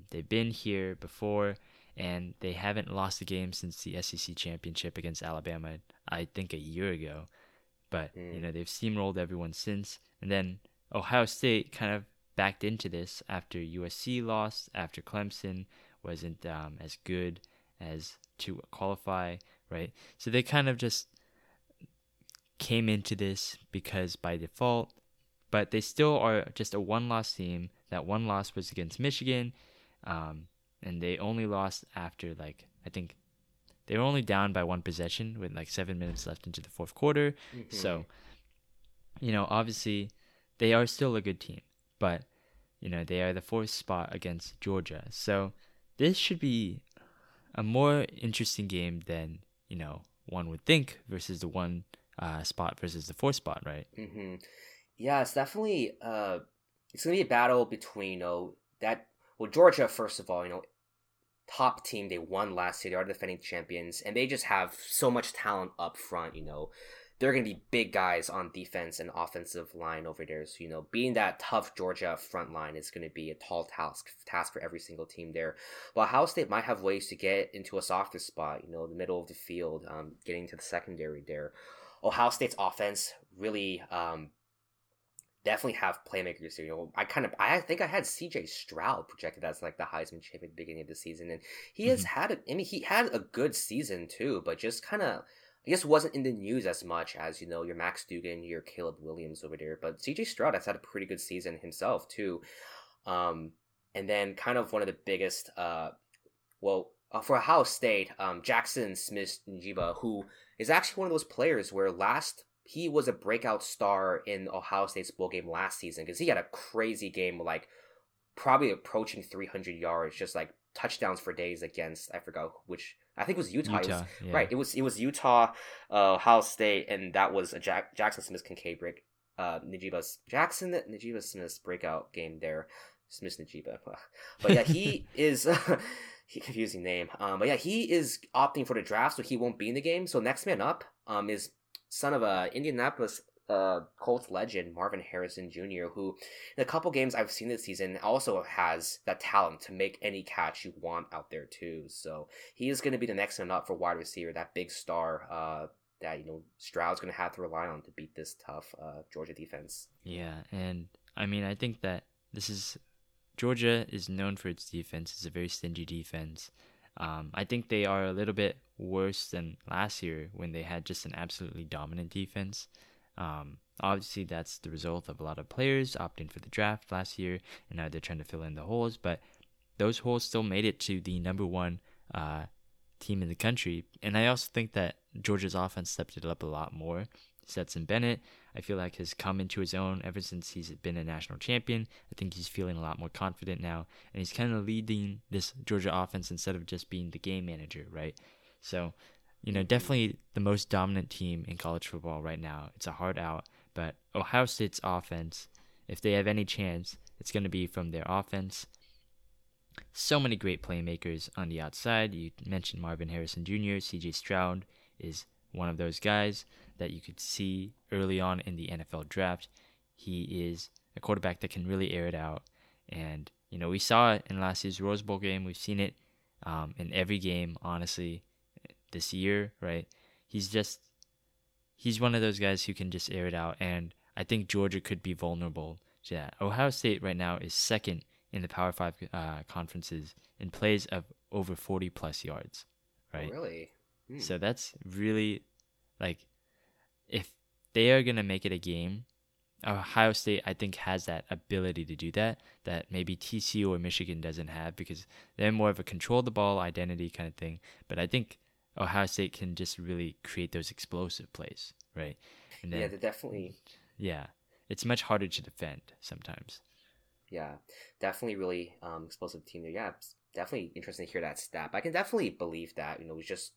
They've been here before, and they haven't lost a game since the SEC championship against Alabama, I think, a year ago. But, you know, they've steamrolled everyone since. And then Ohio State kind of backed into this after USC lost, after Clemson wasn't as good as to qualify, right? So they kind of just came into this because by default, but they still are just a one-loss team. That one loss was against Michigan, and they only lost after, like, I think they were only down by one possession with, like, 7 minutes left into the fourth quarter. Mm-hmm. So, you know, obviously they are still a good team, but, you know, they are the fourth spot against Georgia. So this should be a more interesting game than, you know, one would think versus the one spot versus the fourth spot, right? Mm-hmm. Yeah, it's definitely it's going to be a battle between, you know, that, well, Georgia, first of all, you know, top team, they won last year, they are defending champions, and they just have so much talent up front, you know. They're going to be big guys on defense and offensive line over there. So, you know, being that tough Georgia front line is going to be a tall task for every single team there. While Ohio State might have ways to get into a softer spot, you know, the middle of the field, getting to the secondary there. Ohio State's offense really definitely have playmakers there. You know, I think I had C.J. Stroud projected as like the Heisman champion at the beginning of the season. And he has had he had a good season too, but just kind of, I guess, wasn't in the news as much as, you know, your Max Duggan, your Caleb Williams over there. But C.J. Stroud has had a pretty good season himself, too. And then kind of one of the biggest, for Ohio State, Jaxon Smith-Njigba, who is actually one of those players where he was a breakout star in Ohio State's bowl game last season because he had a crazy game, like probably approaching 300 yards, just like touchdowns for days against, I forgot which, I think it was Utah. Yeah. Right, it was Utah, Ohio State, and that was a Jaxon Smith-Njigba's breakout game there. Smith-Njigba. But yeah, he is confusing name. But yeah, he is opting for the draft, so he won't be in the game. So next man up is son of a Indianapolis Colts legend Marvin Harrison Jr., who in a couple games I've seen this season also has that talent to make any catch you want out there too. So he is going to be the next man up for wide receiver, that big star that, you know, Stroud's going to have to rely on to beat this tough Georgia defense. Yeah, and I mean, I think that this is, Georgia is known for its defense. It's a very stingy defense. I think they are a little bit worse than last year when they had just an absolutely dominant defense. Obviously that's the result of a lot of players opting for the draft last year, and now they're trying to fill in the holes, but those holes still made it to the number one team in the country. And I also think that Georgia's offense stepped it up a lot more. Stetson Bennett, I feel like, has come into his own ever since he's been a national champion. I think he's feeling a lot more confident now, and he's kind of leading this Georgia offense instead of just being the game manager, right? So, you know, definitely the most dominant team in college football right now. It's a hard out, but Ohio State's offense, if they have any chance, it's going to be from their offense. So many great playmakers on the outside. You mentioned Marvin Harrison Jr. C.J. Stroud is one of those guys that you could see early on in the NFL draft. He is a quarterback that can really air it out. And, you know, we saw it in last year's Rose Bowl game. We've seen it in every game, honestly, this year, right? He's one of those guys who can just air it out, and I think Georgia could be vulnerable to that. Ohio State right now is second in the Power 5 conferences in plays of over 40 plus yards, right? Oh, really? Hmm. So that's really, like, if they are going to make it a game, Ohio State, I think, has that ability to do that maybe TCU or Michigan doesn't have, because they're more of a control the ball identity kind of thing. But I think Ohio State can just really create those explosive plays, right? And then, yeah, they definitely. Yeah, it's much harder to defend sometimes. Yeah, definitely really explosive team there. Yeah, it's definitely interesting to hear that stat. But I can definitely believe that, you know, it's just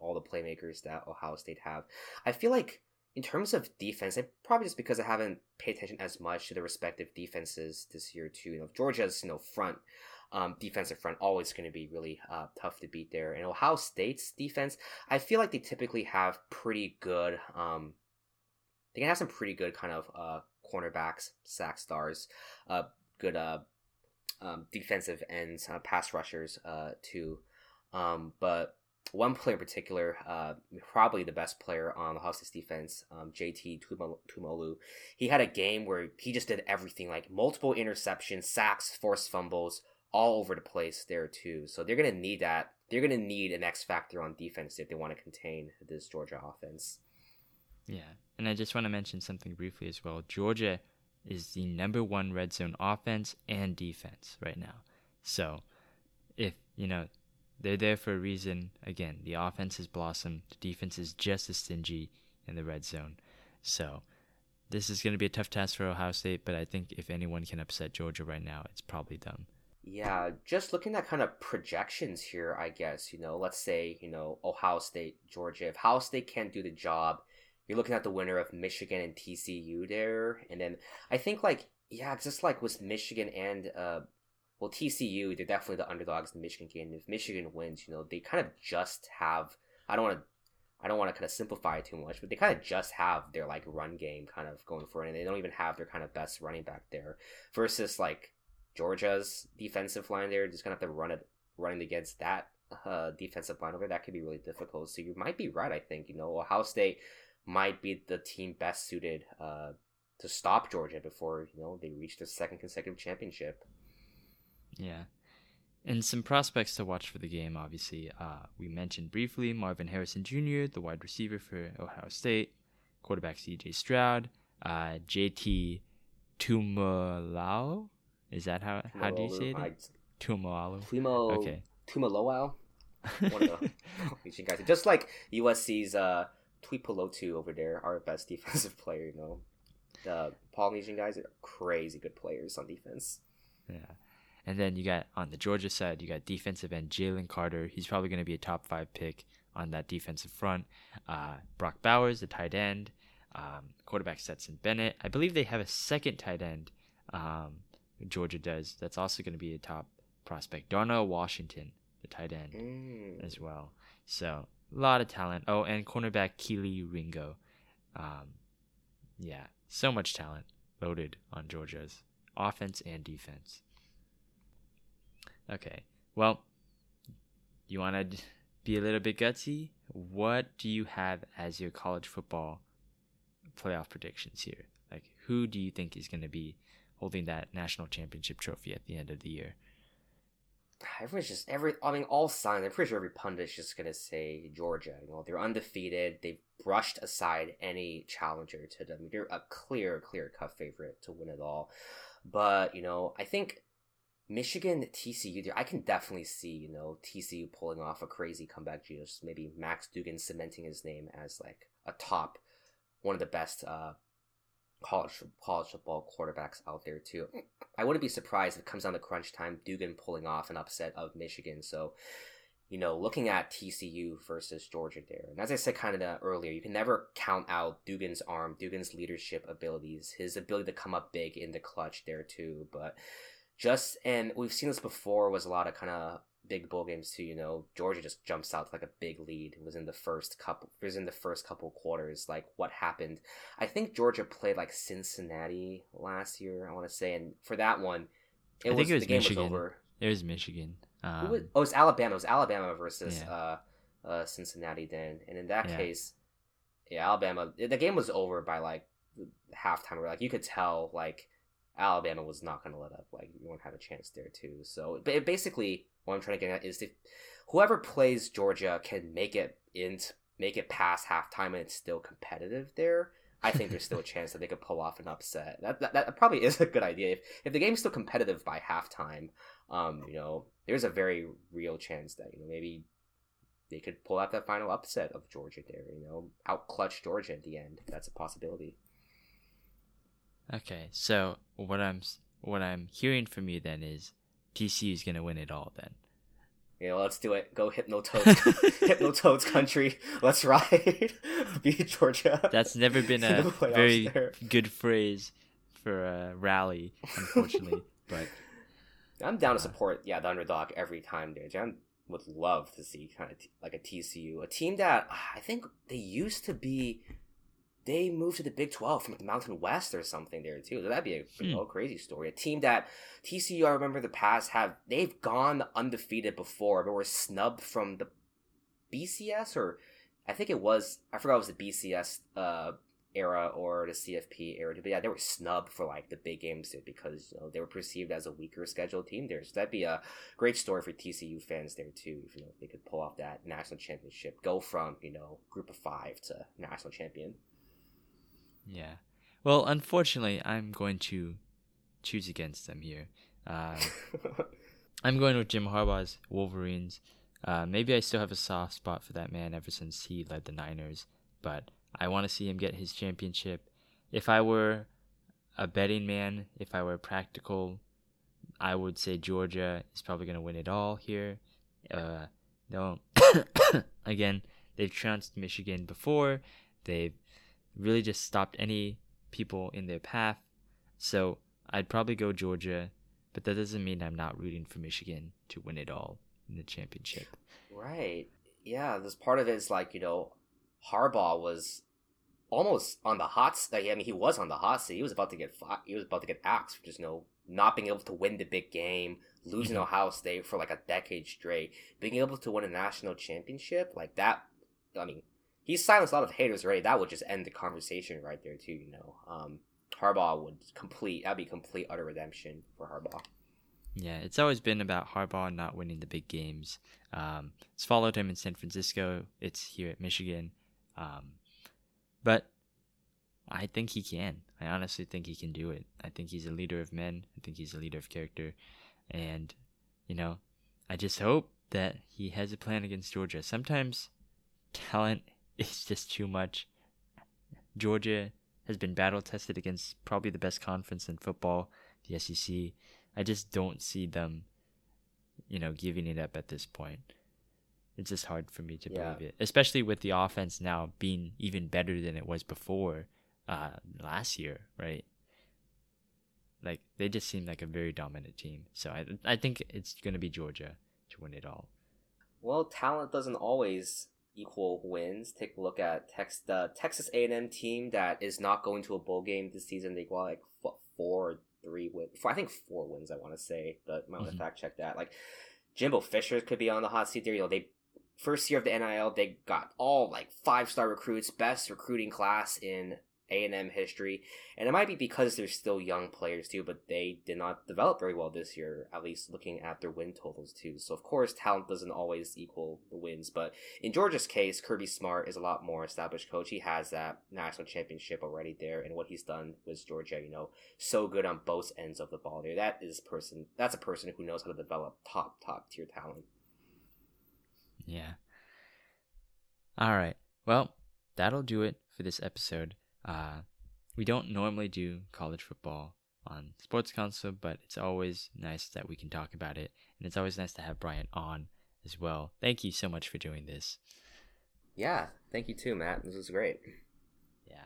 all the playmakers that Ohio State have. I feel like in terms of defense, and probably just because I haven't paid attention as much to the respective defenses this year too, you know, Georgia's, you know, front. Defensive front always going to be really tough to beat there. And Ohio State's defense, I feel like they typically have pretty good, they can have some pretty good kind of cornerbacks, sack stars, good defensive ends, pass rushers too. But one player in particular, probably the best player on the Ohio State's defense, J.T. Tuimoloau, he had a game where he just did everything, like multiple interceptions, sacks, forced fumbles, all over the place there too. So they're going to need that. They're going to need an X factor on defense if they want to contain this Georgia offense. Yeah, and I just want to mention something briefly as well. Georgia is the number one red zone offense and defense right now. So if, you know, they're there for a reason. Again, the offense has blossomed. The defense is just as stingy in the red zone. So this is going to be a tough task for Ohio State, but I think if anyone can upset Georgia right now, it's probably them. Yeah, just looking at kind of projections here, I guess, let's say, Ohio State, Georgia. If Ohio State can't do the job, you're looking at the winner of Michigan and TCU there. And then I think, just like with Michigan and, TCU, they're definitely the underdogs in the Michigan game. If Michigan wins, they kind of just have, I don't want to kind of simplify it too much, but they kind of just have their, run game kind of going for it, and they don't even have their kind of best running back there. Versus, Georgia's defensive line there, just going to have to running against that defensive line over. That could be really difficult. So you might be right, I think. Ohio State might be the team best suited to stop Georgia before, they reach their second consecutive championship. Yeah. And some prospects to watch for the game, obviously. We mentioned briefly Marvin Harrison Jr., the wide receiver for Ohio State, quarterback C.J. Stroud, J.T. Tuimoloau. Is that how do you say it? Tuimoloau. Okay. Tuimoloau. One of the guys. Just like USC's Tuipolotu over there, our best defensive player, The Polynesian guys are crazy good players on defense. Yeah. And then you got, on the Georgia side, you got defensive end Jalen Carter. He's probably going to be a top 5 pick on that defensive front. Brock Bowers, the tight end. Quarterback Stetson Bennett. I believe they have a second tight end. Georgia does. That's also going to be a top prospect. Darnell Washington, the tight end as well. So, a lot of talent. Oh, and cornerback Kelee Ringo. So much talent loaded on Georgia's offense and defense. Okay, well, you want to be a little bit gutsy? What do you have as your college football playoff predictions here? Who do you think is going to be holding that national championship trophy at the end of the year? All signs, I'm pretty sure every pundit is just going to say Georgia. They're undefeated. They've brushed aside any challenger to them. They're a clear cut favorite to win it all. But, I think Michigan, TCU, I can definitely see, TCU pulling off a crazy comeback. Just maybe Max Duggan cementing his name as a top, one of the best college football quarterbacks out there too. I wouldn't be surprised if it comes down to crunch time, Duggan pulling off an upset of Michigan. So, looking at TCU versus Georgia there. And as I said kind of earlier, you can never count out Duggan's arm, Duggan's leadership abilities, his ability to come up big in the clutch there too. But and we've seen this before, was a lot of kind of big bowl games too. Georgia just jumps out to a big lead. It was in the first couple quarters. What happened? I think Georgia played Cincinnati last year, I want to say, and for that one, the game Michigan. Was over. It was Michigan. It was Alabama. It was Alabama versus Cincinnati then, and in that case, Alabama. The game was over by halftime. Or you could tell Alabama was not going to let up. You won't have a chance there too. So, but basically, what I'm trying to get at is if whoever plays Georgia can make it past halftime and it's still competitive there, I think there's still a chance that they could pull off an upset. That probably is a good idea. If the game's still competitive by halftime, there's a very real chance that maybe they could pull out that final upset of Georgia there. Outclutch Georgia at the end. That's a possibility. Okay, so what I'm hearing from you then is TCU is going to win it all then. Let's do it. Go Hypnotoads country. Let's ride. Beat Georgia. That's never been a very good phrase for a rally, unfortunately. But I'm down to support the underdog every time, dude. I would love to see kind of a TCU, a team that I think they used to be. They moved to the Big 12 from the Mountain West or something there too. That'd be a crazy story. A team that TCU, I remember in the past, they've gone undefeated before, but were snubbed from the BCS I forgot it was the BCS era or the CFP era. But they were snubbed for the big games because they were perceived as a weaker scheduled team there. So that'd be a great story for TCU fans there too. If they could pull off that national championship, go from group of 5 to national champion. Yeah. Well, unfortunately, I'm going to choose against them here. I'm going with Jim Harbaugh's Wolverines. Maybe I still have a soft spot for that man ever since he led the Niners, but I want to see him get his championship. If I were a betting man, if I were practical, I would say Georgia is probably going to win it all here. No, again, they've trounced Michigan before. They've really just stopped any people in their path. So I'd probably go Georgia, but that doesn't mean I'm not rooting for Michigan to win it all in the championship. Right. Yeah, this part of it is like, you know, Harbaugh was almost on the hot seat. I mean, he was on the hot seat. He was about to get axed for just not being able to win the big game, losing Ohio State for like a decade straight, being able to win a national championship like that. I mean, he silenced a lot of haters already. That would just end the conversation right there too. Harbaugh would that'd be complete utter redemption for Harbaugh. Yeah, it's always been about Harbaugh not winning the big games. It's followed him in San Francisco. It's here at Michigan. But I think he can. I honestly think he can do it. I think he's a leader of men. I think he's a leader of character. And, I just hope that he has a plan against Georgia. Sometimes talent is just too much. Georgia has been battle-tested against probably the best conference in football, the SEC. I just don't see them, giving it up at this point. It's just hard for me to believe it, especially with the offense now being even better than it was before last year, right? Like, they just seem like a very dominant team. So I think it's going to be Georgia to win it all. Well, talent doesn't always equal wins. Take a look at the Texas A&M team that is not going to a bowl game this season. They got like four wins, I want to say, but might want to fact check that. Like, Jimbo Fisher could be on the hot seat there. They first year of the NIL, they got all like 5-star recruits, best recruiting class in A&M history. And it might be because they're still young players too, but they did not develop very well this year, at least looking at their win totals too. So of course, talent doesn't always equal the wins, but in Georgia's case, Kirby Smart is a lot more established coach. He has that national championship already there, and what he's done with Georgia, so good on both ends of the ball there. That's a person who knows how to develop top tier talent. Yeah. All right. Well, that'll do it for this episode. We don't normally do college football on Sports Council, but it's always nice that we can talk about it, and it's always nice to have Bryant on as well. Thank you so much for doing this. Yeah, thank you too, Matt. This was great. Yeah,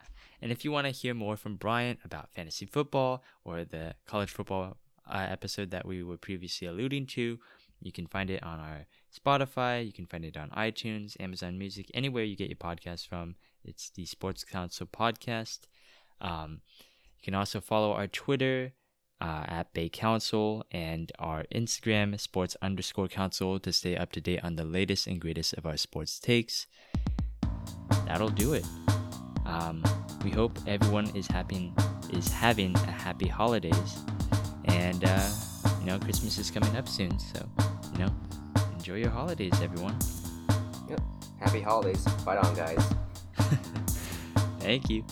and if you want to hear more from Bryant about fantasy football or the college football episode that we were previously alluding to, you can find it on our Spotify, you can find it on iTunes, Amazon Music, anywhere you get your podcasts from. It's the Sports Council Podcast. You can also follow our Twitter at Bay Council and our Instagram, sports_council, to stay up to date on the latest and greatest of our sports takes. That'll do it. We hope everyone is having a happy holidays. And, Christmas is coming up soon. So, enjoy your holidays, everyone. Yep. Happy holidays. Fight on, guys. Thank you.